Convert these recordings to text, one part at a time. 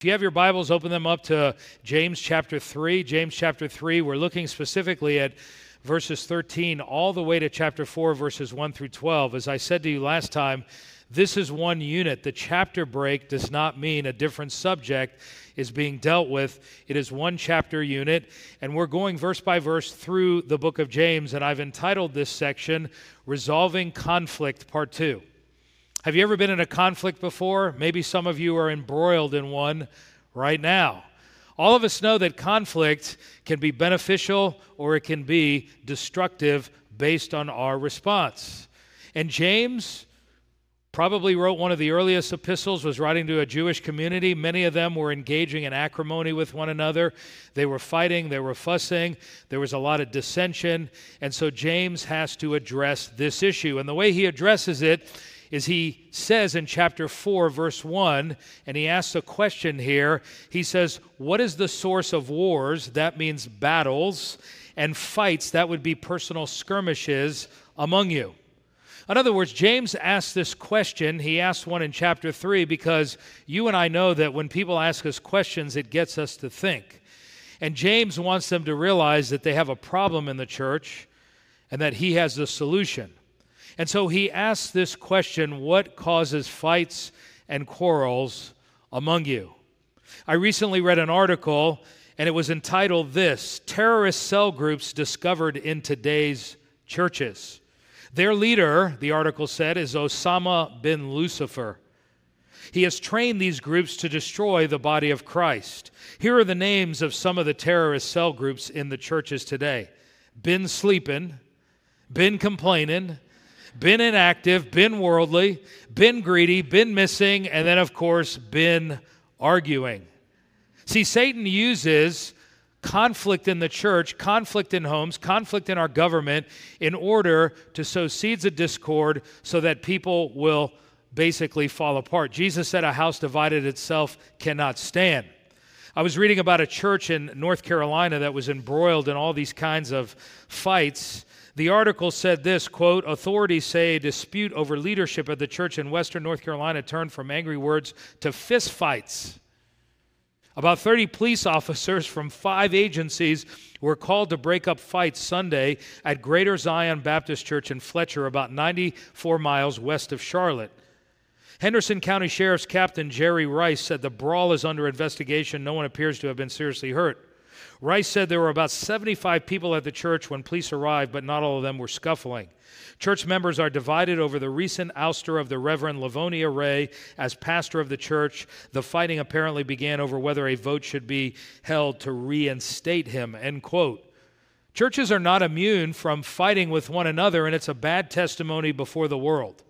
If you have your Bibles, open them up to James chapter 3. James chapter 3, we're looking specifically at verses 13 all the way to chapter 4, verses 1 through 12. As I said to you last time, this is one unit. The chapter break does not mean a different subject is being dealt with. It is one chapter unit, and we're going verse by verse through the book of James, and I've entitled this section, Resolving Conflict, Part 2. Have you ever been in a conflict before? Maybe some of you are embroiled in one right now. All of us know that conflict can be beneficial or it can be destructive based on our response. And James probably wrote one of the earliest epistles, was writing to a Jewish community. Many of them were engaging in acrimony with one another. They were fighting, they were fussing, there was a lot of dissension. And so James has to address this issue. And the way he addresses it is he says in chapter 4, verse 1, and he asks a question here. He says, what is the source of wars? That means battles and fights. That would be personal skirmishes among you. In other words, James asked this question. He asked one in chapter 3 because you and I know that when people ask us questions, it gets us to think. And James wants them to realize that they have a problem in the church and that he has the solution. And so he asks this question, what causes fights and quarrels among you? I recently read an article, and it was entitled this, Terrorist Cell Groups Discovered in Today's Churches. Their leader, the article said, is Osama bin Lucifer. He has trained these groups to destroy the body of Christ. Here are the names of some of the terrorist cell groups in the churches today. Been sleeping, been complaining, been inactive, been worldly, been greedy, been missing, and then, of course, been arguing. See, Satan uses conflict in the church, conflict in homes, conflict in our government in order to sow seeds of discord so that people will basically fall apart. Jesus said a house divided itself cannot stand. I was reading about a church in North Carolina that was embroiled in all these kinds of fights. The article said this, quote, authorities say a dispute over leadership at the church in western North Carolina turned from angry words to fistfights. About 30 police officers from 5 agencies were called to break up fights Sunday at Greater Zion Baptist Church in Fletcher, about 94 miles west of Charlotte. Henderson County Sheriff's Captain Jerry Rice said the brawl is under investigation. No one appears to have been seriously hurt. Rice said there were about 75 people at the church when police arrived, but not all of them were scuffling. Church members are divided over the recent ouster of the Reverend Lavonia Ray as pastor of the church. The fighting apparently began over whether a vote should be held to reinstate him, end quote. Churches are not immune from fighting with one another, and it's a bad testimony before the world.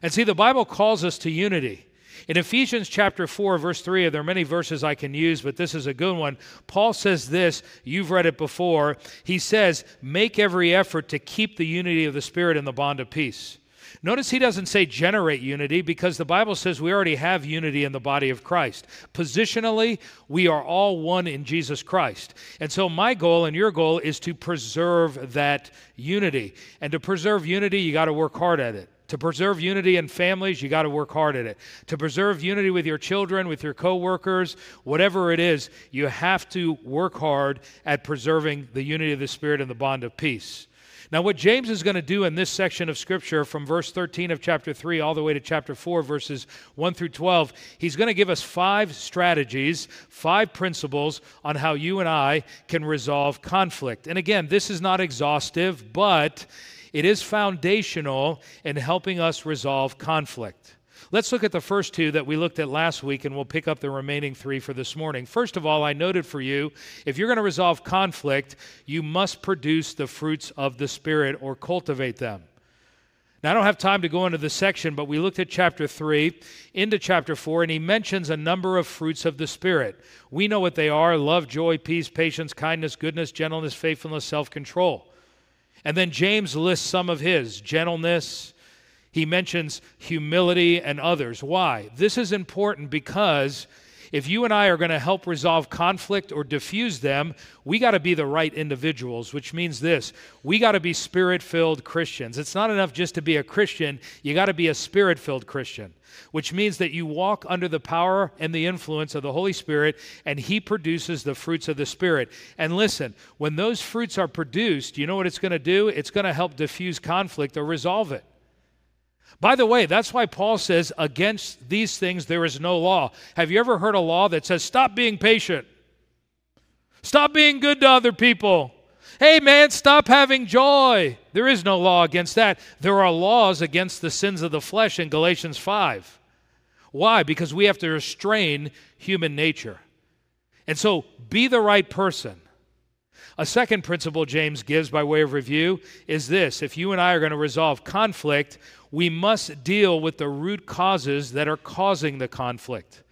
And see, the Bible calls us to unity. In Ephesians chapter 4, verse 3, there are many verses I can use, but this is a good one. Paul says this, you've read it before. He says, make every effort to keep the unity of the Spirit in the bond of peace. Notice he doesn't say generate unity because the Bible says we already have unity in the body of Christ. Positionally, we are all one in Jesus Christ. And so my goal and your goal is to preserve that unity. And to preserve unity, you got to work hard at it. To preserve unity in families, you got to work hard at it. To preserve unity with your children, with your coworkers, whatever it is, you have to work hard at preserving the unity of the Spirit and the bond of peace. Now, what James is going to do in this section of Scripture from verse 13 of chapter 3 all the way to chapter 4, verses 1 through 12, he's going to give us 5 strategies, 5 principles on how you and I can resolve conflict. And again, this is not exhaustive, but it is foundational in helping us resolve conflict. Let's look at the first 2 that we looked at last week, and we'll pick up the remaining 3 for this morning. First of all, I noted for you, if you're going to resolve conflict, you must produce the fruits of the Spirit or cultivate them. Now, I don't have time to go into this section, but we looked at chapter 3 into chapter 4, and he mentions a number of fruits of the Spirit. We know what they are, love, joy, peace, patience, kindness, goodness, gentleness, faithfulness, self-control. And then James lists some of his, gentleness. He mentions humility and others. Why? This is important because If you and I are going to help resolve conflict or diffuse them, we got to be the right individuals, which means this: we got to be Spirit-filled Christians. It's not enough just to be a Christian. You got to be a Spirit-filled Christian, which means that you walk under the power and the influence of the Holy Spirit, and He produces the fruits of the Spirit. And listen, when those fruits are produced, you know what it's going to do? It's going to help diffuse conflict or resolve it. By the way, that's why Paul says, against these things there is no law. Have you ever heard a law that says, stop being patient? Stop being good to other people. Hey, man, stop having joy. There is no law against that. There are laws against the sins of the flesh in Galatians 5. Why? Because we have to restrain human nature. And so be the right person. A second principle James gives by way of review is this: if you and I are going to resolve conflict, we must deal with the root causes that are causing the conflict.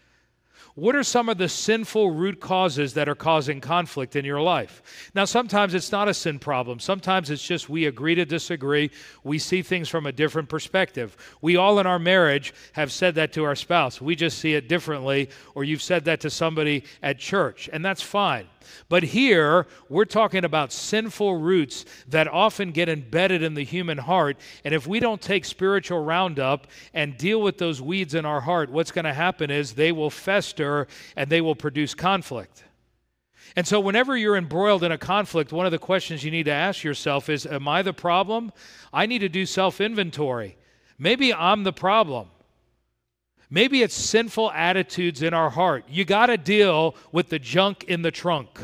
What are some of the sinful root causes that are causing conflict in your life? Now, sometimes it's not a sin problem. Sometimes it's just we agree to disagree. We see things from a different perspective. We all in our marriage have said that to our spouse. We just see it differently, or you've said that to somebody at church, and that's fine. But here, we're talking about sinful roots that often get embedded in the human heart, and if we don't take spiritual roundup and deal with those weeds in our heart, what's going to happen is they will fester and they will produce conflict. And so whenever you're embroiled in a conflict, one of the questions you need to ask yourself is, am I the problem? I need to do self-inventory. Maybe I'm the problem. Maybe it's sinful attitudes in our heart. You got to deal with the junk in the trunk.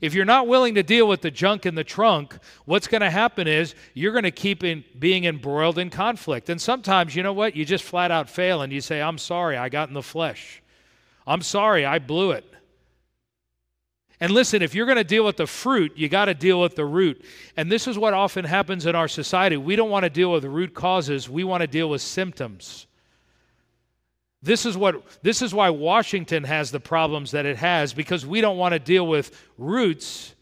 If you're not willing to deal with the junk in the trunk, what's going to happen is you're going to keep being embroiled in conflict. And sometimes, you know what? You just flat out fail and you say, I'm sorry, I got in the flesh. I'm sorry, I blew it. And listen, if you're going to deal with the fruit, you got to deal with the root. And this is what often happens in our society. We don't want to deal with the root causes. We want to deal with symptoms. This is why Washington has the problems that it has, because we don't want to deal with roots.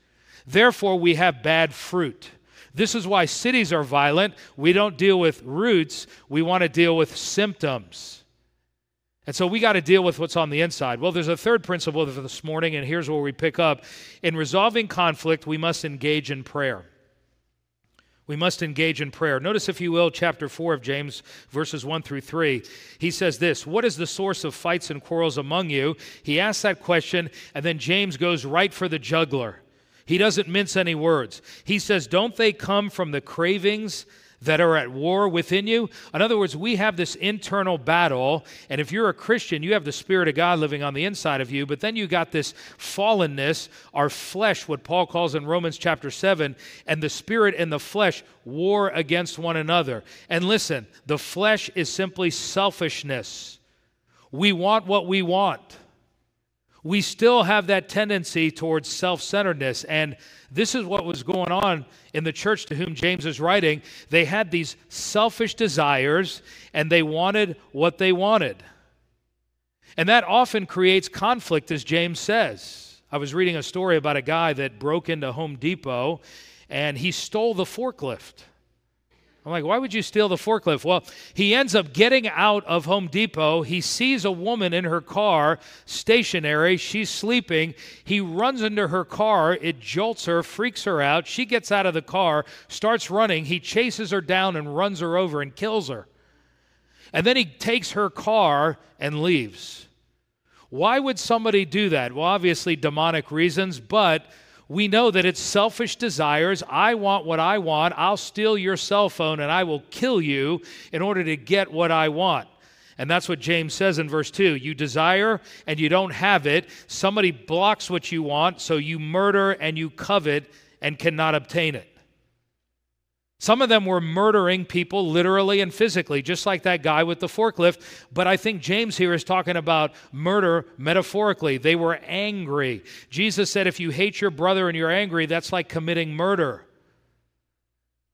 Therefore, we have bad fruit. This is why cities are violent. We don't deal with roots. We want to deal with symptoms. And so we got to deal with what's on the inside. Well, there's a third principle for this morning, and here's where we pick up. In resolving conflict, we must engage in prayer. We must engage in prayer. Notice, if you will, chapter 4 of James, verses 1 through 3. He says this: what is the source of fights and quarrels among you? He asks that question, and then James goes right for the jugular. He doesn't mince any words. He says, don't they come from the cravings that are at war within you? In other words, we have this internal battle, and if you're a Christian, you have the Spirit of God living on the inside of you, but then you got this fallenness, our flesh, what Paul calls in Romans chapter 7, and the Spirit and the flesh war against one another. And listen, the flesh is simply selfishness. We want what we want. We still have that tendency towards self-centeredness, and this is what was going on in the church to whom James is writing. They had these selfish desires, and they wanted what they wanted. And that often creates conflict, as James says. I was reading a story about a guy that broke into Home Depot, and he stole the forklift. I'm like, why would you steal the forklift? Well, he ends up getting out of Home Depot. He sees a woman in her car, stationary. She's sleeping. He runs into her car. It jolts her, freaks her out. She gets out of the car, starts running. He chases her down and runs her over and kills her. And then he takes her car and leaves. Why would somebody do that? Well, obviously demonic reasons, but we know that it's selfish desires. I want what I want. I'll steal your cell phone and I will kill you in order to get what I want. And that's what James says in verse 2. You desire and you don't have it. Somebody blocks what you want, so you murder and you covet and cannot obtain it. Some of them were murdering people literally and physically, just like that guy with the forklift. But I think James here is talking about murder metaphorically. They were angry. Jesus said, if you hate your brother and you're angry, that's like committing murder.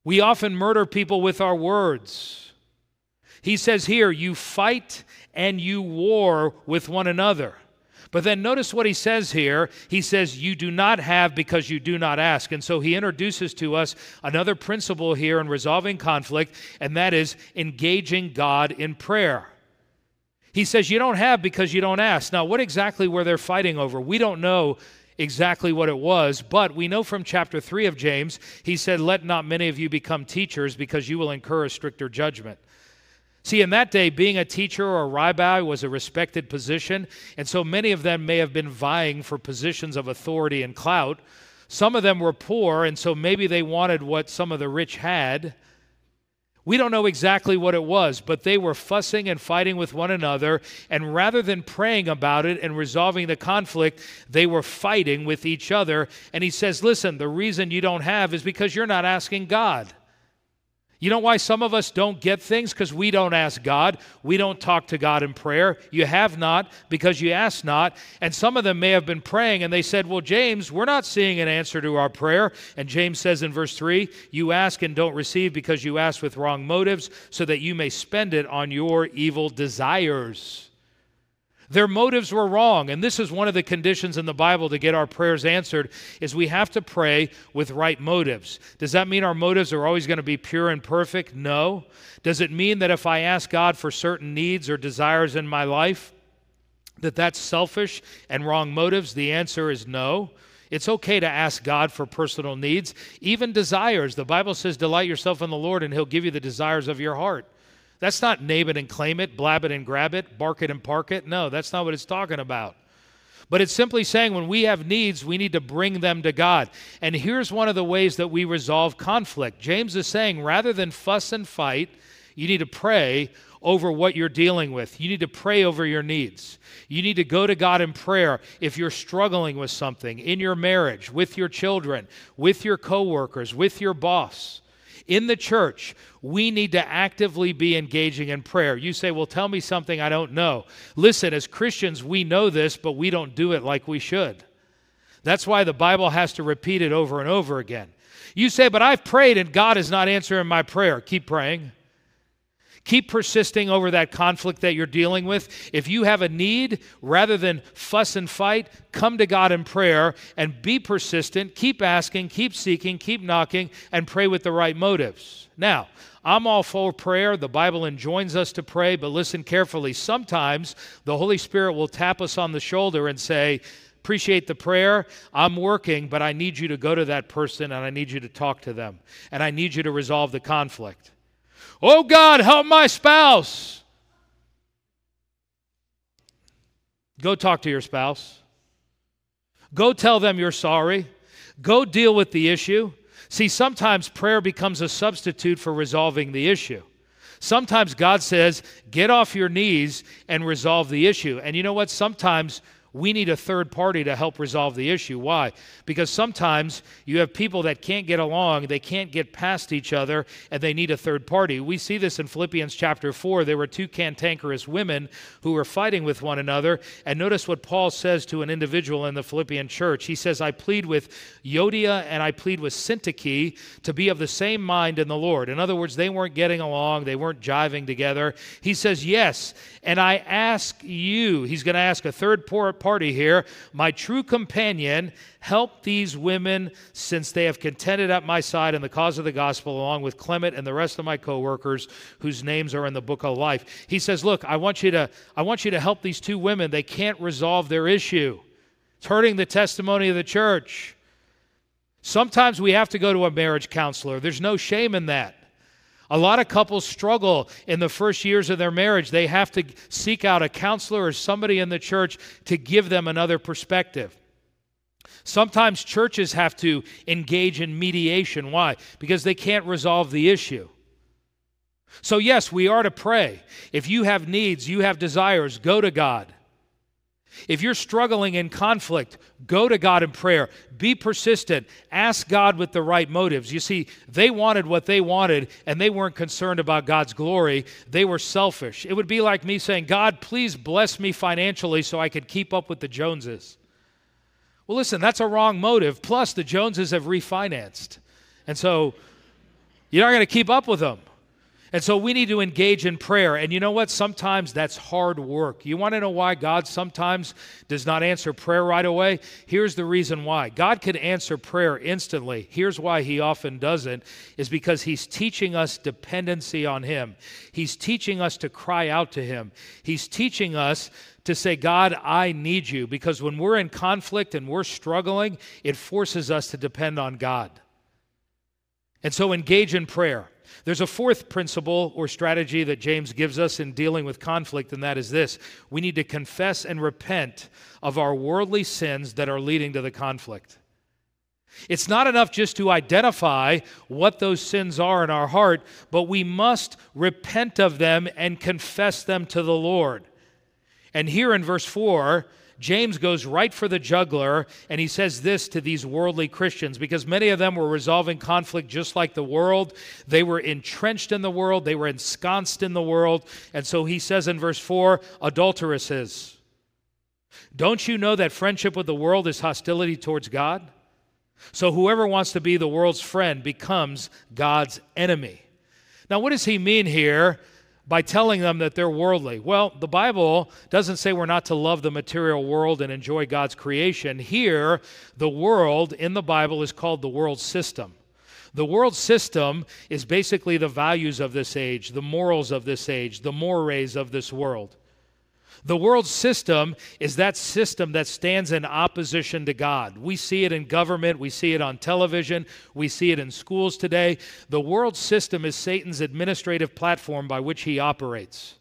We often murder people with our words. He says here, you fight and you war with one another. But then notice what he says here. He says, you do not have because you do not ask. And so he introduces to us another principle here in resolving conflict, and that is engaging God in prayer. He says, you don't have because you don't ask. Now, what exactly were they fighting over? We don't know exactly what it was, but we know from chapter 3 of James, he said, let not many of you become teachers because you will incur a stricter judgment. See, in that day, being a teacher or a rabbi was a respected position, and so many of them may have been vying for positions of authority and clout. Some of them were poor, and so maybe they wanted what some of the rich had. We don't know exactly what it was, but they were fussing and fighting with one another, and rather than praying about it and resolving the conflict, they were fighting with each other. And he says, listen, the reason you don't have is because you're not asking God. You know why some of us don't get things? Because we don't ask God. We don't talk to God in prayer. You have not because you ask not. And some of them may have been praying and they said, well, James, we're not seeing an answer to our prayer. And James says in verse 3, you ask and don't receive because you ask with wrong motives so that you may spend it on your evil desires. Their motives were wrong, and this is one of the conditions in the Bible to get our prayers answered, is we have to pray with right motives. Does that mean our motives are always going to be pure and perfect? No. Does it mean that if I ask God for certain needs or desires in my life, that that's selfish and wrong motives? The answer is no. It's okay to ask God for personal needs, even desires. The Bible says, delight yourself in the Lord, and He'll give you the desires of your heart. That's not name it and claim it, blab it and grab it, bark it and park it. No, that's not what it's talking about. But it's simply saying when we have needs, we need to bring them to God. And here's one of the ways that we resolve conflict. James is saying rather than fuss and fight, you need to pray over what you're dealing with. You need to pray over your needs. You need to go to God in prayer if you're struggling with something in your marriage, with your children, with your coworkers, with your boss. In the church, we need to actively be engaging in prayer. You say, well, tell me something I don't know. Listen, as Christians, we know this, but we don't do it like we should. That's why the Bible has to repeat it over and over again. You say, but I've prayed and God is not answering my prayer. Keep praying. Keep persisting over that conflict that you're dealing with. If you have a need, rather than fuss and fight, come to God in prayer and be persistent. Keep asking, keep seeking, keep knocking, and pray with the right motives. Now, I'm all for prayer. The Bible enjoins us to pray, but listen carefully. Sometimes the Holy Spirit will tap us on the shoulder and say, appreciate the prayer. I'm working, but I need you to go to that person and I need you to talk to them and I need you to resolve the conflict. Oh, God, help my spouse. Go talk to your spouse. Go tell them you're sorry. Go deal with the issue. See, sometimes prayer becomes a substitute for resolving the issue. Sometimes God says, get off your knees and resolve the issue. And you know what? Sometimes we need a third party to help resolve the issue. Why? Because sometimes you have people that can't get along, they can't get past each other, and they need a third party. We see this in Philippians chapter 4. There were two cantankerous women who were fighting with one another. And notice what Paul says to an individual in the Philippian church. He says, I plead with Yodia and I plead with Syntyche to be of the same mind in the Lord. In other words, they weren't getting along. They weren't jiving together. He says, yes, and I ask you, he's going to ask a third party here, my true companion, help these women since they have contended at my side in the cause of the gospel along with Clement and the rest of my co-workers whose names are in the book of life. He says, look, I want you to help these two women. They can't resolve their issue. It's hurting the testimony of the church. Sometimes we have to go to a marriage counselor. There's no shame in that. A lot of couples struggle in the first years of their marriage. They have to seek out a counselor or somebody in the church to give them another perspective. Sometimes churches have to engage in mediation. Why? Because they can't resolve the issue. So yes, we are to pray. If you have needs, you have desires, go to God. If you're struggling in conflict, go to God in prayer. Be persistent. Ask God with the right motives. You see, they wanted what they wanted, and they weren't concerned about God's glory. They were selfish. It would be like me saying, God, please bless me financially so I could keep up with the Joneses. Well, listen, that's a wrong motive. Plus, the Joneses have refinanced, and so you're not going to keep up with them. And so we need to engage in prayer. And you know what? Sometimes that's hard work. You want to know why God sometimes does not answer prayer right away? Here's the reason why. God could answer prayer instantly. Here's why he often doesn't, is because he's teaching us dependency on him. He's teaching us to cry out to him. He's teaching us to say, God, I need you. Because when we're in conflict and we're struggling, it forces us to depend on God. And so engage in prayer. There's a fourth principle or strategy that James gives us in dealing with conflict, and that is this. We need to confess and repent of our worldly sins that are leading to the conflict. It's not enough just to identify what those sins are in our heart, but we must repent of them and confess them to the Lord. And here in verse 4, James goes right for the jugular, and he says this to these worldly Christians, because many of them were resolving conflict just like the world. They were entrenched in the world. They were ensconced in the world. And so he says in verse 4, adulteresses, don't you know that friendship with the world is hostility towards God? So whoever wants to be the world's friend becomes God's enemy. Now, what does he mean here by telling them that they're worldly? Well, the Bible doesn't say we're not to love the material world and enjoy God's creation. Here, the world in the Bible is called the world system. The world system is basically the values of this age, the morals of this age, the mores of this world. The world system is that system that stands in opposition to God. We see it in government. We see it on television. We see it in schools today. The world system is Satan's administrative platform by which he operates,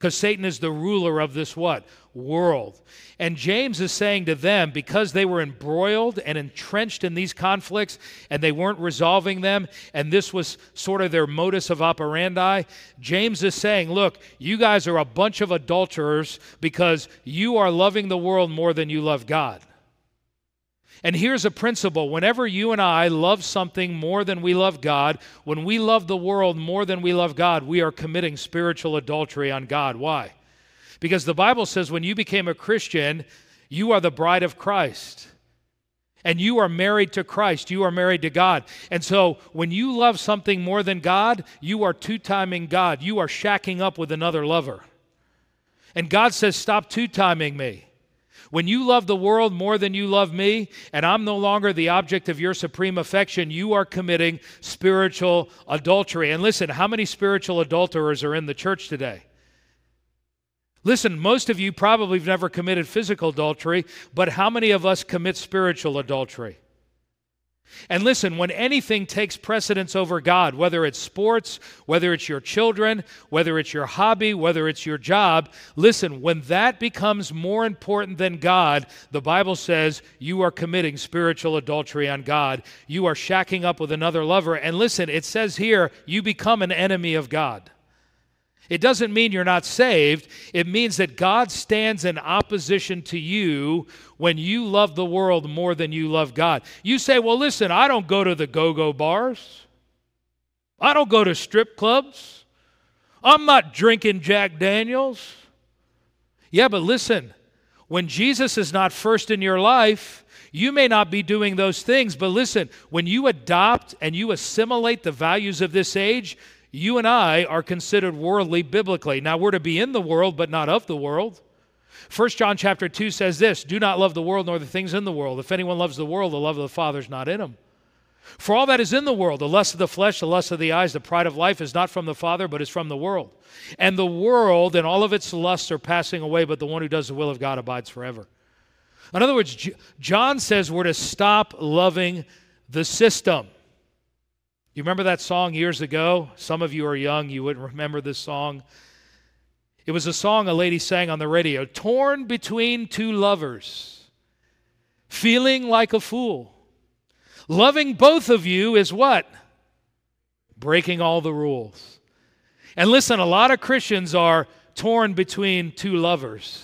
because Satan is the ruler of this what? World. And James is saying to them, because they were embroiled and entrenched in these conflicts and they weren't resolving them, and this was sort of their modus of operandi, James is saying, look, you guys are a bunch of adulterers because you are loving the world more than you love God. And here's a principle. Whenever you and I love something more than we love God, when we love the world more than we love God, we are committing spiritual adultery on God. Why? Because the Bible says when you became a Christian, you are the bride of Christ. And you are married to Christ. You are married to God. And so when you love something more than God, you are two-timing God. You are shacking up with another lover. And God says, stop two-timing me. When you love the world more than you love me, and I'm no longer the object of your supreme affection, you are committing spiritual adultery. And listen, how many spiritual adulterers are in the church today? Listen, most of you probably have never committed physical adultery, but how many of us commit spiritual adultery? And listen, when anything takes precedence over God, whether it's sports, whether it's your children, whether it's your hobby, whether it's your job, listen, when that becomes more important than God, the Bible says you are committing spiritual adultery on God. You are shacking up with another lover. And listen, it says here, you become an enemy of God. It doesn't mean you're not saved. It means that God stands in opposition to you when you love the world more than you love God. You say, well, listen, I don't go to the go-go bars. I don't go to strip clubs. I'm not drinking Jack Daniels. Yeah, but listen, when Jesus is not first in your life, you may not be doing those things. But listen, when you adopt and you assimilate the values of this age, you and I are considered worldly biblically. Now, we're to be in the world, but not of the world. 1 John chapter 2 says this, do not love the world nor the things in the world. If anyone loves the world, the love of the Father is not in him. For all that is in the world, the lust of the flesh, the lust of the eyes, the pride of life is not from the Father, but is from the world. And the world and all of its lusts are passing away, but the one who does the will of God abides forever. In other words, John says we're to stop loving the system. You remember that song years ago? Some of you are young, you wouldn't remember this song. It was a song a lady sang on the radio, torn between two lovers, feeling like a fool. Loving both of you is what? Breaking all the rules. And listen, a lot of Christians are torn between two lovers.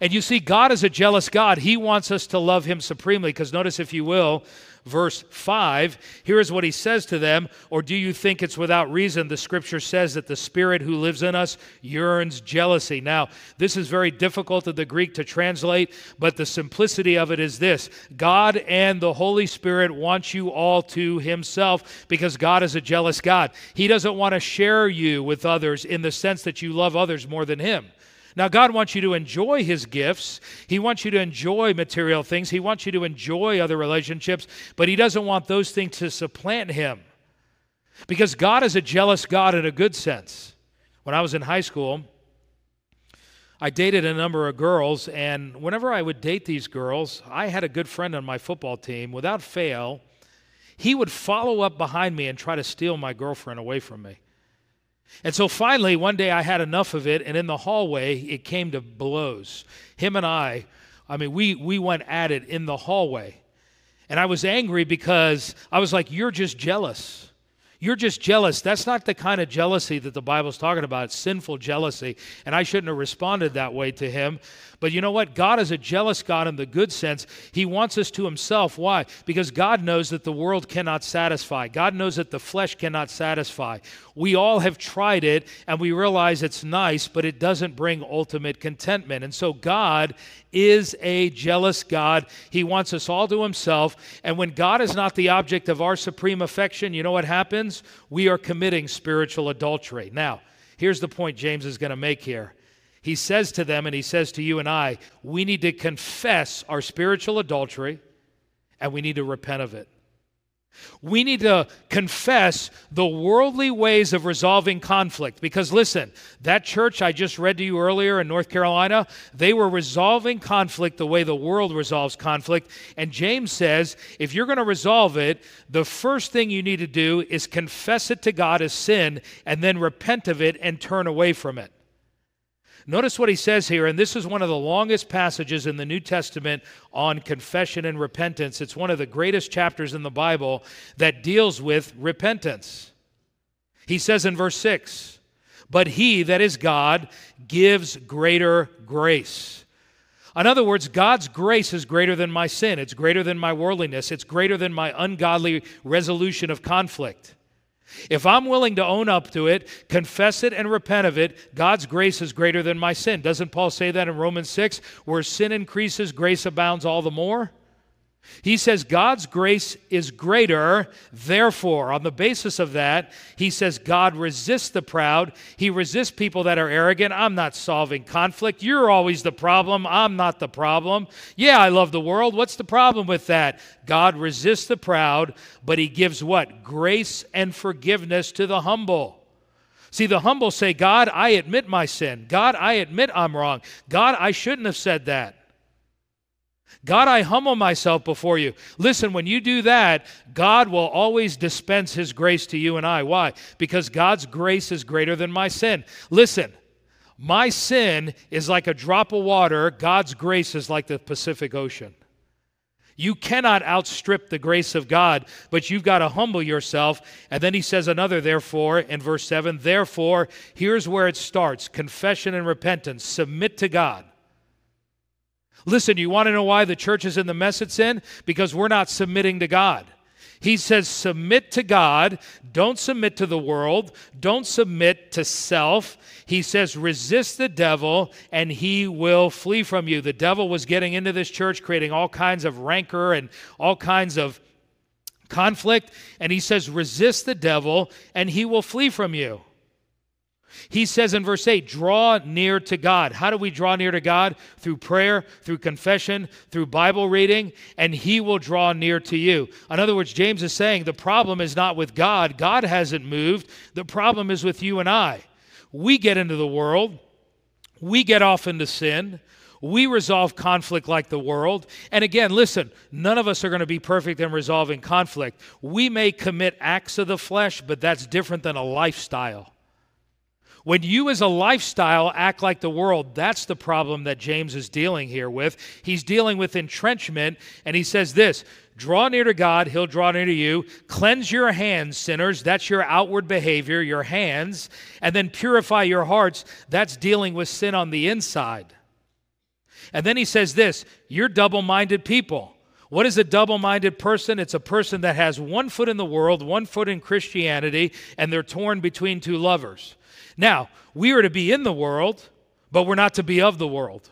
And you see, God is a jealous God. He wants us to love him supremely, because notice, if you will, verse 5, here is what he says to them, or do you think it's without reason the Scripture says that the Spirit who lives in us yearns jealousy? Now, this is very difficult in the Greek to translate, but the simplicity of it is this: God and the Holy Spirit want you all to himself, because God is a jealous God. He doesn't want to share you with others in the sense that you love others more than him. Now, God wants you to enjoy his gifts. He wants you to enjoy material things. He wants you to enjoy other relationships, but he doesn't want those things to supplant him, because God is a jealous God in a good sense. When I was in high school, I dated a number of girls, and whenever I would date these girls, I had a good friend on my football team. Without fail, he would follow up behind me and try to steal my girlfriend away from me. And so finally, one day I had enough of it, and in the hallway, it came to blows. Him and I mean, we went at it in the hallway. And I was angry because I was like, you're just jealous. You're just jealous. That's not the kind of jealousy that the Bible's talking about. It's sinful jealousy. And I shouldn't have responded that way to him. But you know what? God is a jealous God in the good sense. He wants us to himself. Why? Because God knows that the world cannot satisfy. God knows that the flesh cannot satisfy. We all have tried it, and we realize it's nice, but it doesn't bring ultimate contentment. And so God is a jealous God. He wants us all to himself. And when God is not the object of our supreme affection, you know what happens? We are committing spiritual adultery. Now, here's the point James is going to make here. He says to them, and he says to you and I, we need to confess our spiritual adultery, and we need to repent of it. We need to confess the worldly ways of resolving conflict, because listen, that church I just read to you earlier in North Carolina, they were resolving conflict the way the world resolves conflict. And James says, if you're going to resolve it, the first thing you need to do is confess it to God as sin, and then repent of it and turn away from it. Notice what he says here, and this is one of the longest passages in the New Testament on confession and repentance. It's one of the greatest chapters in the Bible that deals with repentance. He says in verse 6, "But he," that is God, "gives greater grace." In other words, God's grace is greater than my sin. It's greater than my worldliness. It's greater than my ungodly resolution of conflict. If I'm willing to own up to it, confess it, and repent of it, God's grace is greater than my sin. Doesn't Paul say that in Romans 6, where sin increases, grace abounds all the more? He says God's grace is greater, therefore, on the basis of that, he says God resists the proud. He resists people that are arrogant. I'm not solving conflict. You're always the problem. I'm not the problem. Yeah, I love the world. What's the problem with that? God resists the proud, but he gives what? Grace and forgiveness to the humble. See, the humble say, God, I admit my sin. God, I admit I'm wrong. God, I shouldn't have said that. God, I humble myself before you. Listen, when you do that, God will always dispense his grace to you and I. Why? Because God's grace is greater than my sin. Listen, my sin is like a drop of water. God's grace is like the Pacific Ocean. You cannot outstrip the grace of God, but you've got to humble yourself. And then he says another therefore in verse 7. Therefore, here's where it starts, confession and repentance. Submit to God. Listen, you want to know why the church is in the mess it's in? Because we're not submitting to God. He says submit to God. Don't submit to the world. Don't submit to self. He says resist the devil, and he will flee from you. The devil was getting into this church, creating all kinds of rancor and all kinds of conflict. And he says resist the devil, and he will flee from you. He says in verse 8, draw near to God. How do we draw near to God? Through prayer, through confession, through Bible reading, and he will draw near to you. In other words, James is saying the problem is not with God. God hasn't moved. The problem is with you and I. We get into the world. We get off into sin. We resolve conflict like the world. And again, listen, none of us are going to be perfect in resolving conflict. We may commit acts of the flesh, but that's different than a lifestyle. When you as a lifestyle act like the world, that's the problem that James is dealing here with. He's dealing with entrenchment, and he says this, draw near to God, he'll draw near to you. Cleanse your hands, sinners, that's your outward behavior, your hands, and then purify your hearts, that's dealing with sin on the inside. And then he says this, you're double-minded people. What is a double-minded person? It's a person that has one foot in the world, one foot in Christianity, and they're torn between two lovers. Now, we are to be in the world, but we're not to be of the world.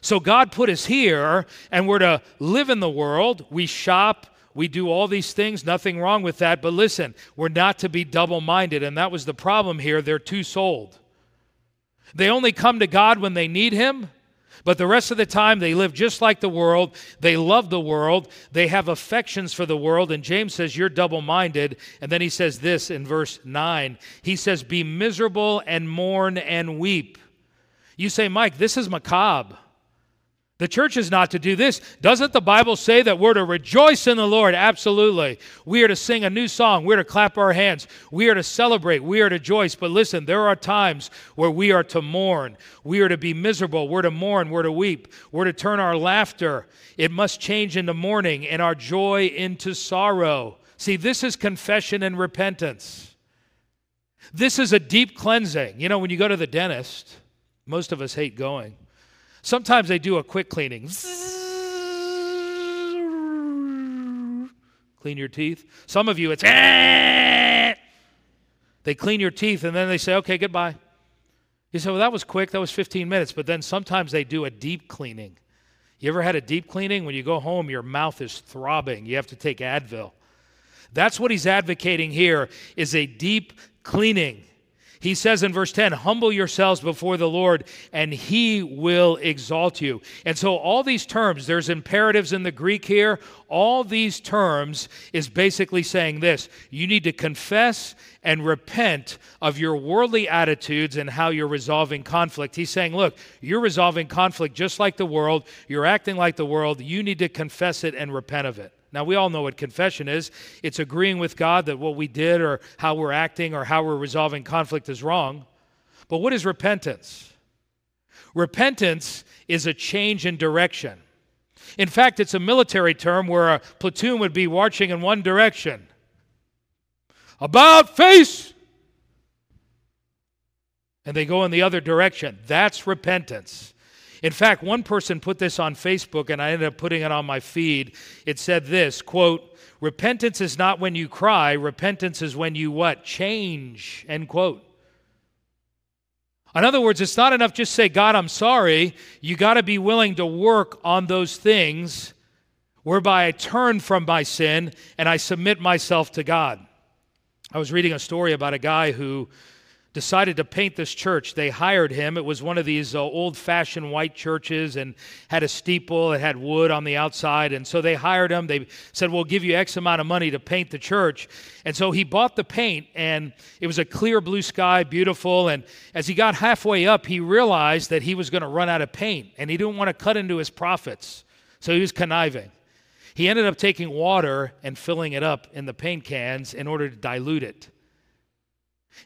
So God put us here, and we're to live in the world. We shop, we do all these things, nothing wrong with that. But listen, we're not to be double-minded, and that was the problem here. They're two-souled. They only come to God when they need Him. But the rest of the time, they live just like the world. They love the world. They have affections for the world. And James says, you're double-minded. And then he says this in verse 9. He says, be miserable and mourn and weep. You say, Mike, this is macabre. The church is not to do this. Doesn't the Bible say that we're to rejoice in the Lord? Absolutely. We are to sing a new song. We're to clap our hands. We are to celebrate. We are to rejoice. But listen, there are times where we are to mourn. We are to be miserable. We're to mourn. We're to weep. We're to turn our laughter. It must change into mourning and our joy into sorrow. See, this is confession and repentance. This is a deep cleansing. You know, when you go to the dentist, most of us hate going. Sometimes they do a quick cleaning. Clean your teeth. Some of you, it's... They clean your teeth, and then they say, okay, goodbye. You say, well, that was quick. That was 15 minutes. But then sometimes they do a deep cleaning. You ever had a deep cleaning? When you go home, your mouth is throbbing. You have to take Advil. That's what he's advocating here, is a deep cleaning. He says in verse 10, humble yourselves before the Lord, and He will exalt you. And so all these terms, there's imperatives in the Greek here. All these terms is basically saying this. You need to confess and repent of your worldly attitudes and how you're resolving conflict. He's saying, look, you're resolving conflict just like the world. You're acting like the world. You need to confess it and repent of it. Now, we all know what confession is. It's agreeing with God that what we did or how we're acting or how we're resolving conflict is wrong. But what is repentance? Repentance is a change in direction. In fact, it's a military term where a platoon would be marching in one direction. About face! And they go in the other direction. That's repentance. In fact, one person put this on Facebook, and I ended up putting it on my feed. It said this, quote, repentance is not when you cry. Repentance is when you what? Change, end quote. In other words, it's not enough just say, God, I'm sorry. You got to be willing to work on those things whereby I turn from my sin and I submit myself to God. I was reading a story about a guy who decided to paint this church. They hired him. It was one of these old-fashioned white churches and had a steeple. It had wood on the outside. And so they hired him. They said, we'll give you X amount of money to paint the church. And so he bought the paint, and it was a clear blue sky, beautiful. And as he got halfway up, he realized that he was going to run out of paint, and he didn't want to cut into his profits. So he was conniving. He ended up taking water and filling it up in the paint cans in order to dilute it.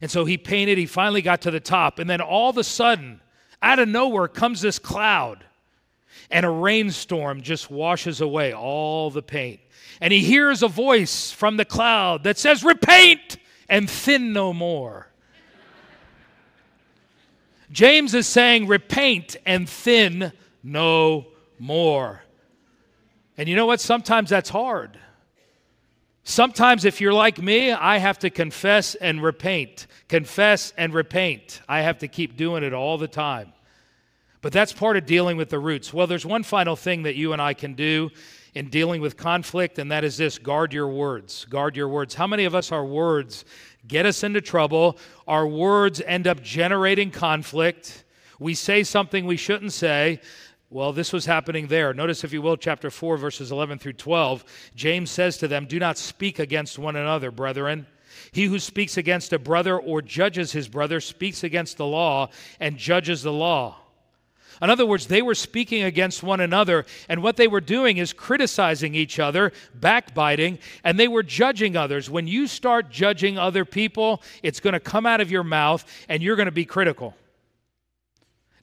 And so he painted, he finally got to the top, and then all of a sudden, out of nowhere comes this cloud, and a rainstorm just washes away all the paint. And he hears a voice from the cloud that says, repaint and thin no more. James is saying, repaint and thin no more. And you know what? Sometimes that's hard. Sometimes if you're like me, I have to confess and repaint, confess and repaint. I have to keep doing it all the time. But that's part of dealing with the roots. Well, there's one final thing that you and I can do in dealing with conflict, and that is this, guard your words, guard your words. How many of us, our words get us into trouble? Our words end up generating conflict. We say something we shouldn't say. Well, this was happening there. Notice, if you will, chapter 4, verses 11 through 12. James says to them, do not speak against one another, brethren. He who speaks against a brother or judges his brother speaks against the law and judges the law. In other words, they were speaking against one another, and what they were doing is criticizing each other, backbiting, and they were judging others. When you start judging other people, it's going to come out of your mouth, and you're going to be critical.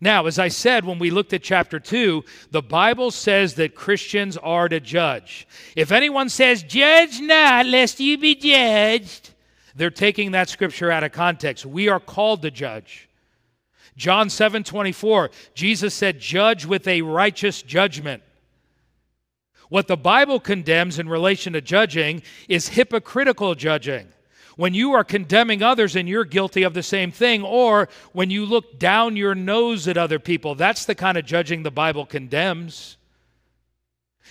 Now, as I said when we looked at chapter 2, the Bible says that Christians are to judge. If anyone says, judge not, lest you be judged, they're taking that scripture out of context. We are called to judge. John 7:24, Jesus said, judge with a righteous judgment. What the Bible condemns in relation to judging is hypocritical judging. When you are condemning others and you're guilty of the same thing, or when you look down your nose at other people, that's the kind of judging the Bible condemns.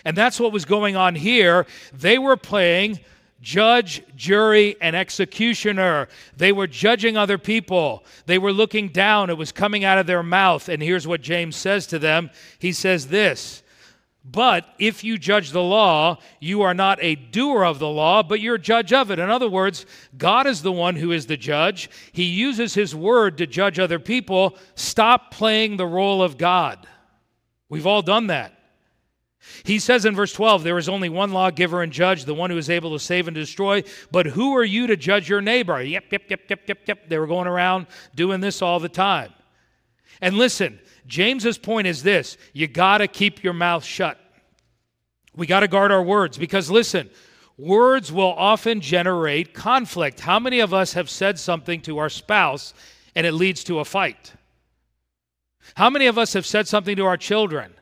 And that's what was going on here. They were playing judge, jury, and executioner. They were judging other people. They were looking down. It was coming out of their mouth. And here's what James says to them. He says this, but if you judge the law, you are not a doer of the law, but you're a judge of it. In other words, God is the one who is the judge. He uses his word to judge other people. Stop playing the role of God. We've all done that. He says in verse 12, there is only one lawgiver and judge, the one who is able to save and destroy, but who are you to judge your neighbor? Yep. They were going around doing this all the time. And listen, James's point is this, you got to keep your mouth shut. We got to guard our words because listen, words will often generate conflict. How many of us have said something to our spouse and it leads to a fight? How many of us have said something to our children?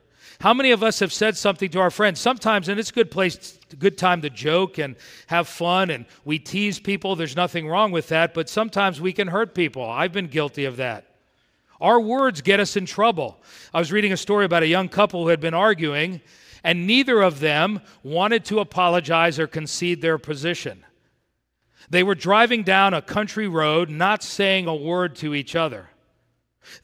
How many of us have said something to our friends? Sometimes, and it's a good time to joke and have fun, and we tease people. There's nothing wrong with that, but sometimes we can hurt people. I've been guilty of that. Our words get us in trouble. I was reading a story about a young couple who had been arguing, and neither of them wanted to apologize or concede their position. They were driving down a country road, not saying a word to each other.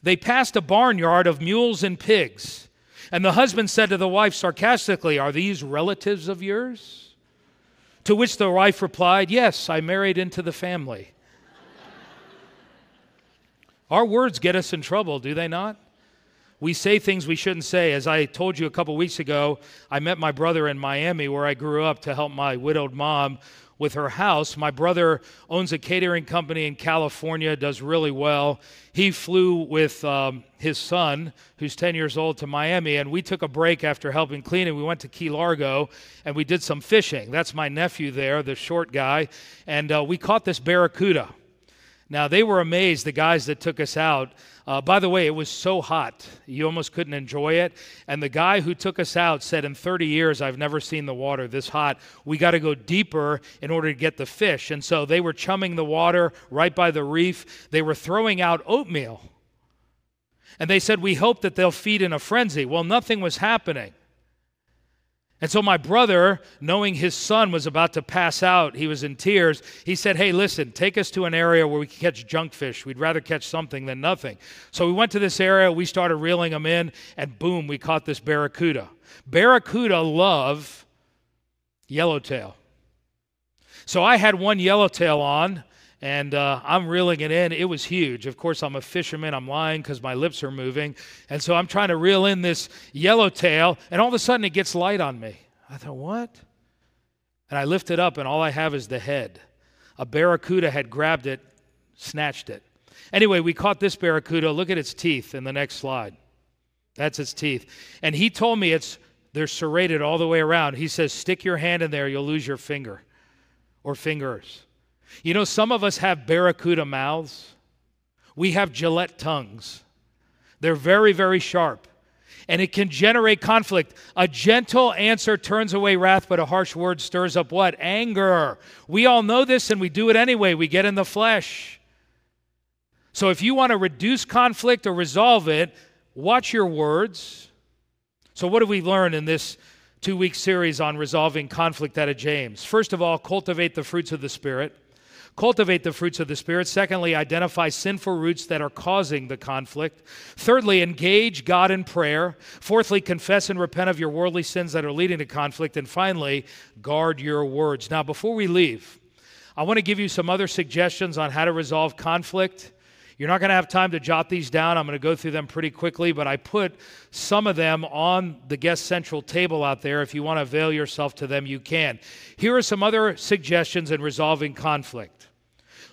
They passed a barnyard of mules and pigs. And the husband said to the wife sarcastically, are these relatives of yours? To which the wife replied, yes, I married into the family. Our words get us in trouble, do they not? We say things we shouldn't say. As I told you a couple weeks ago, I met my brother in Miami where I grew up to help my widowed mom with her house. My brother owns a catering company in California, does really well. He flew with his son, who's 10 years old, to Miami, and we took a break after helping clean, and we went to Key Largo, and we did some fishing. That's my nephew there, the short guy, and we caught this barracuda. Now, they were amazed, the guys that took us out. By the way, it was so hot, you almost couldn't enjoy it. And the guy who took us out said, in 30 years, I've never seen the water this hot. We got to go deeper in order to get the fish. And so they were chumming the water right by the reef. They were throwing out oatmeal. And they said, we hope that they'll feed in a frenzy. Well, nothing was happening. And so my brother, knowing his son was about to pass out, he was in tears, he said, hey, listen, take us to an area where we can catch junk fish. We'd rather catch something than nothing. So we went to this area, we started reeling them in, and boom, we caught this barracuda. Barracuda love yellowtail. So I had one yellowtail on, and I'm reeling it in. It was huge. Of course, I'm a fisherman. I'm lying because my lips are moving. And so I'm trying to reel in this yellowtail, and all of a sudden it gets light on me. I thought, what? And I lift it up, and all I have is the head. A barracuda had grabbed it, snatched it. Anyway, we caught this barracuda. Look at its teeth in the next slide. That's its teeth. And he told me they're serrated all the way around. He says, stick your hand in there. You'll lose your finger or fingers. You know, some of us have barracuda mouths. We have Gillette tongues. They're very, very sharp, and it can generate conflict. A gentle answer turns away wrath, but a harsh word stirs up what? Anger. We all know this, and we do it anyway. We get in the flesh. So if you want to reduce conflict or resolve it, watch your words. So what have we learned in this two-week series on resolving conflict out of James? First of all, cultivate the fruits of the Spirit. Cultivate the fruits of the Spirit. Secondly, identify sinful roots that are causing the conflict. Thirdly, engage God in prayer. Fourthly, confess and repent of your worldly sins that are leading to conflict. And finally, guard your words. Now, before we leave, I want to give you some other suggestions on how to resolve conflict. You're not going to have time to jot these down. I'm going to go through them pretty quickly, but I put some of them on the Guest Central table out there. If you want to avail yourself to them, you can. Here are some other suggestions in resolving conflict.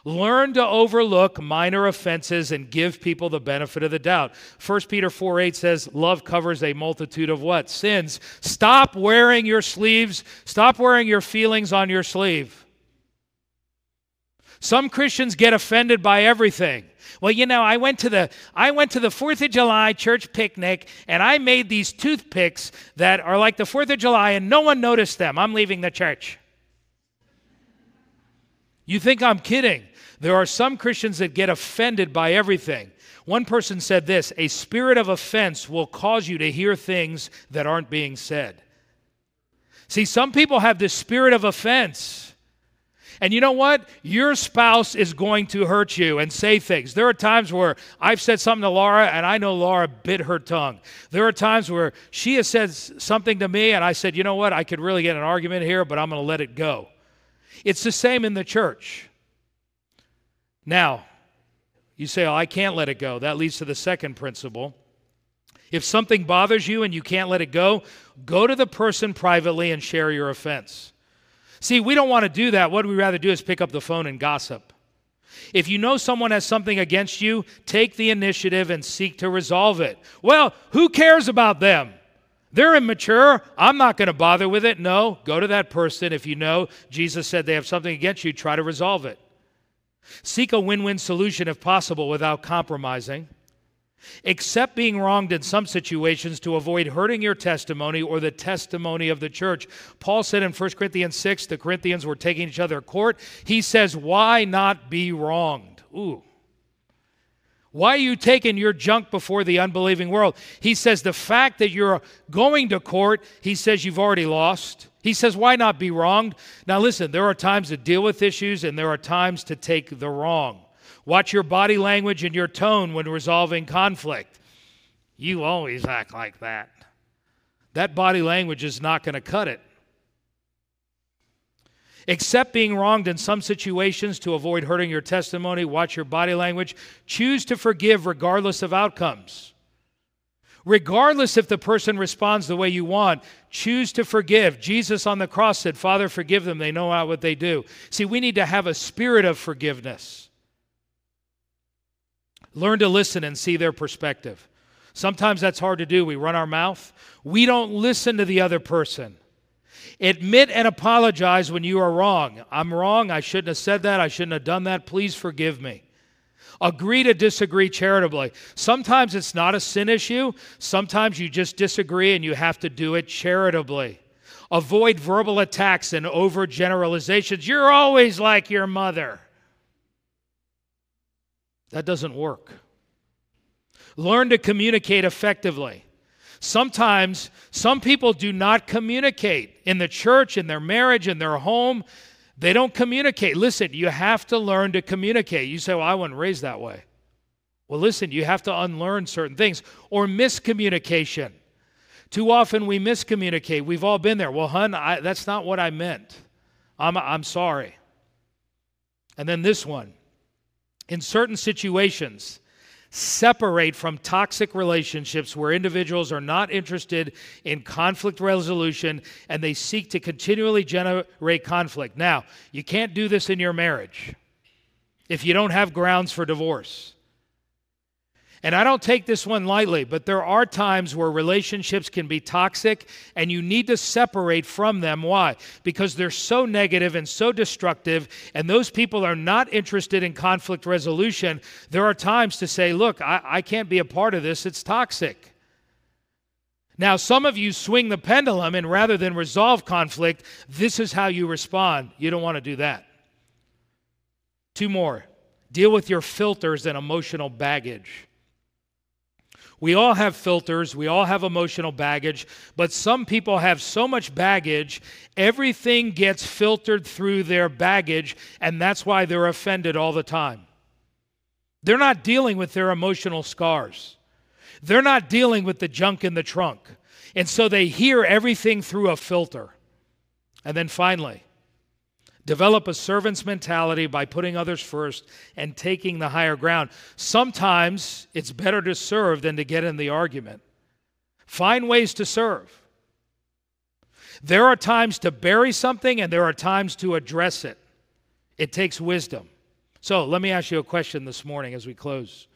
Learn to overlook minor offenses and give people the benefit of the doubt. 1 Peter 4:8 says, love covers a multitude of what? Sins. Stop wearing your sleeves. Stop wearing your feelings on your sleeve. Some Christians get offended by everything. Well, you know, I went to the 4th of July church picnic, and I made these toothpicks that are like the 4th of July, and no one noticed them. I'm leaving the church. You think I'm kidding? There are some Christians that get offended by everything. One person said this, a spirit of offense will cause you to hear things that aren't being said. See, some people have this spirit of offense. And you know what? Your spouse is going to hurt you and say things. There are times where I've said something to Laura, and I know Laura bit her tongue. There are times where she has said something to me, and I said, you know what? I could really get an argument here, but I'm going to let it go. It's the same in the church. Now, you say, oh, I can't let it go. That leads to the second principle. If something bothers you and you can't let it go, go to the person privately and share your offense. See, we don't want to do that. What we'd rather do is pick up the phone and gossip. If you know someone has something against you, take the initiative and seek to resolve it. Well, who cares about them? They're immature. I'm not going to bother with it. No, go to that person. If you know Jesus said they have something against you, try to resolve it. Seek a win-win solution if possible without compromising. Accept being wronged in some situations to avoid hurting your testimony or the testimony of the church. Paul said in 1 Corinthians 6, the Corinthians were taking each other to court. He says, why not be wronged? Ooh. Why are you taking your junk before the unbelieving world? He says, the fact that you're going to court, he says, you've already lost. He says, why not be wronged? Now listen, there are times to deal with issues and there are times to take the wrong. Watch your body language and your tone when resolving conflict. You always act like that. That body language is not going to cut it. Accept being wronged in some situations to avoid hurting your testimony. Watch your body language. Choose to forgive regardless of outcomes. Regardless if the person responds the way you want, choose to forgive. Jesus on the cross said, Father, forgive them. They know not what they do. See, we need to have a spirit of forgiveness. Learn to listen and see their perspective. Sometimes that's hard to do. We run our mouth. We don't listen to the other person. Admit and apologize when you are wrong. I'm wrong. I shouldn't have said that. I shouldn't have done that. Please forgive me. Agree to disagree charitably. Sometimes it's not a sin issue. Sometimes you just disagree and you have to do it charitably. Avoid verbal attacks and overgeneralizations. You're always like your mother. That doesn't work. Learn to communicate effectively. Sometimes, some people do not communicate in the church, in their marriage, in their home. They don't communicate. Listen, you have to learn to communicate. You say, well, I wasn't raised that way. Well, listen, you have to unlearn certain things. Or miscommunication. Too often we miscommunicate. We've all been there. Well, hon, that's not what I meant. I'm sorry. And then this one. In certain situations, separate from toxic relationships where individuals are not interested in conflict resolution and they seek to continually generate conflict. Now, you can't do this in your marriage if you don't have grounds for divorce. And I don't take this one lightly, but there are times where relationships can be toxic and you need to separate from them. Why? Because they're so negative and so destructive, and those people are not interested in conflict resolution. There are times to say, look, I can't be a part of this. It's toxic. Now, some of you swing the pendulum, and rather than resolve conflict, this is how you respond. You don't want to do that. Two more. Deal with your filters and emotional baggage. We all have filters, we all have emotional baggage, but some people have so much baggage, everything gets filtered through their baggage, and that's why they're offended all the time. They're not dealing with their emotional scars. They're not dealing with the junk in the trunk. And so they hear everything through a filter. And then finally, develop a servant's mentality by putting others first and taking the higher ground. Sometimes it's better to serve than to get in the argument. Find ways to serve. There are times to bury something and there are times to address it. It takes wisdom. So let me ask you a question this morning as we close.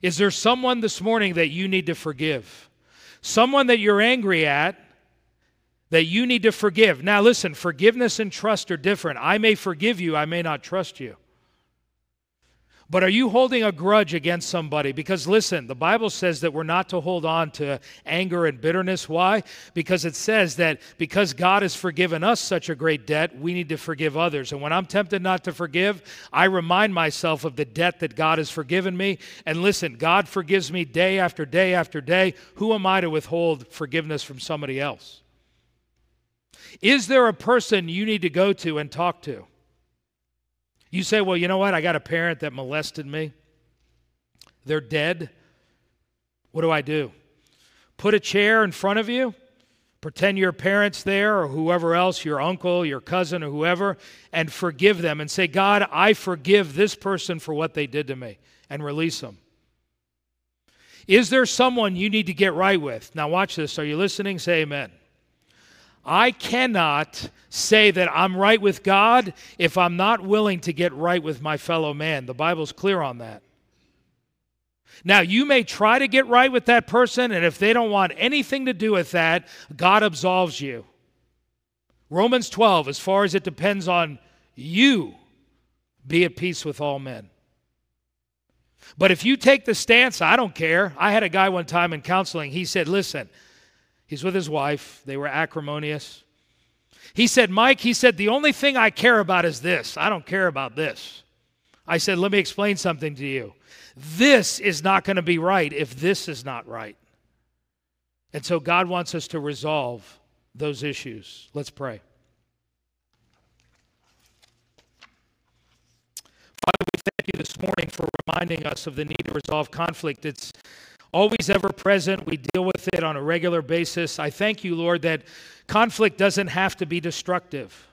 Is there someone this morning that you need to forgive? Someone that you're angry at? That you need to forgive. Now listen, forgiveness and trust are different. I may forgive you, I may not trust you. But are you holding a grudge against somebody? Because listen, the Bible says that we're not to hold on to anger and bitterness. Why? Because it says that because God has forgiven us such a great debt, we need to forgive others. And when I'm tempted not to forgive, I remind myself of the debt that God has forgiven me. And listen, God forgives me day after day after day. Who am I to withhold forgiveness from somebody else? Is there a person you need to go to and talk to? You say, well, you know what? I got a parent that molested me. They're dead. What do? Put a chair in front of you. Pretend your parent's there or whoever else, your uncle, your cousin, or whoever, and forgive them and say, God, I forgive this person for what they did to me, and release them. Is there someone you need to get right with? Now watch this. Are you listening? Say amen. I cannot say that I'm right with God if I'm not willing to get right with my fellow man. The Bible's clear on that. Now, you may try to get right with that person, and if they don't want anything to do with that, God absolves you. Romans 12, as far as it depends on you, be at peace with all men. But if you take the stance, I don't care. I had a guy one time in counseling, he said, listen, he's with his wife. They were acrimonious. He said, Mike, he said, the only thing I care about is this. I don't care about this. I said, let me explain something to you. This is not going to be right if this is not right. And so God wants us to resolve those issues. Let's pray. Father, we thank you this morning for reminding us of the need to resolve conflict. It's always ever present. We deal with it on a regular basis. I thank you, Lord, that conflict doesn't have to be destructive.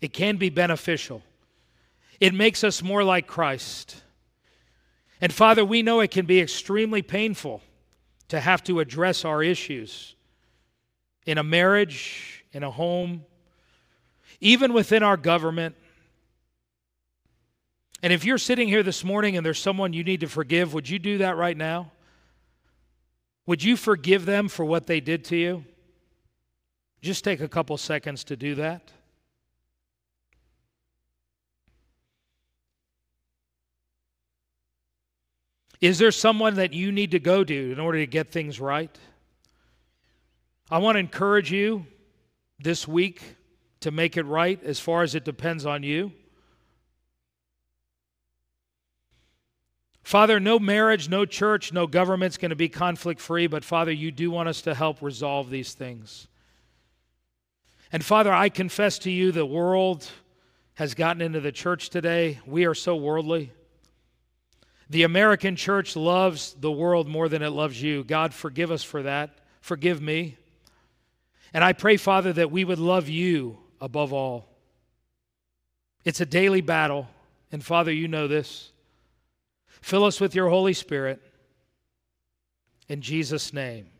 It can be beneficial. It makes us more like Christ. And Father, we know it can be extremely painful to have to address our issues in a marriage, in a home, even within our government. And if you're sitting here this morning and there's someone you need to forgive, would you do that right now? Would you forgive them for what they did to you? Just take a couple seconds to do that. Is there someone that you need to go to in order to get things right? I want to encourage you this week to make it right as far as it depends on you. Father, no marriage, no church, no government's going to be conflict-free, but Father, you do want us to help resolve these things. And Father, I confess to you the world has gotten into the church today. We are so worldly. The American church loves the world more than it loves you. God, forgive us for that. Forgive me. And I pray, Father, that we would love you above all. It's a daily battle, and Father, you know this. Fill us with your Holy Spirit. In Jesus' name,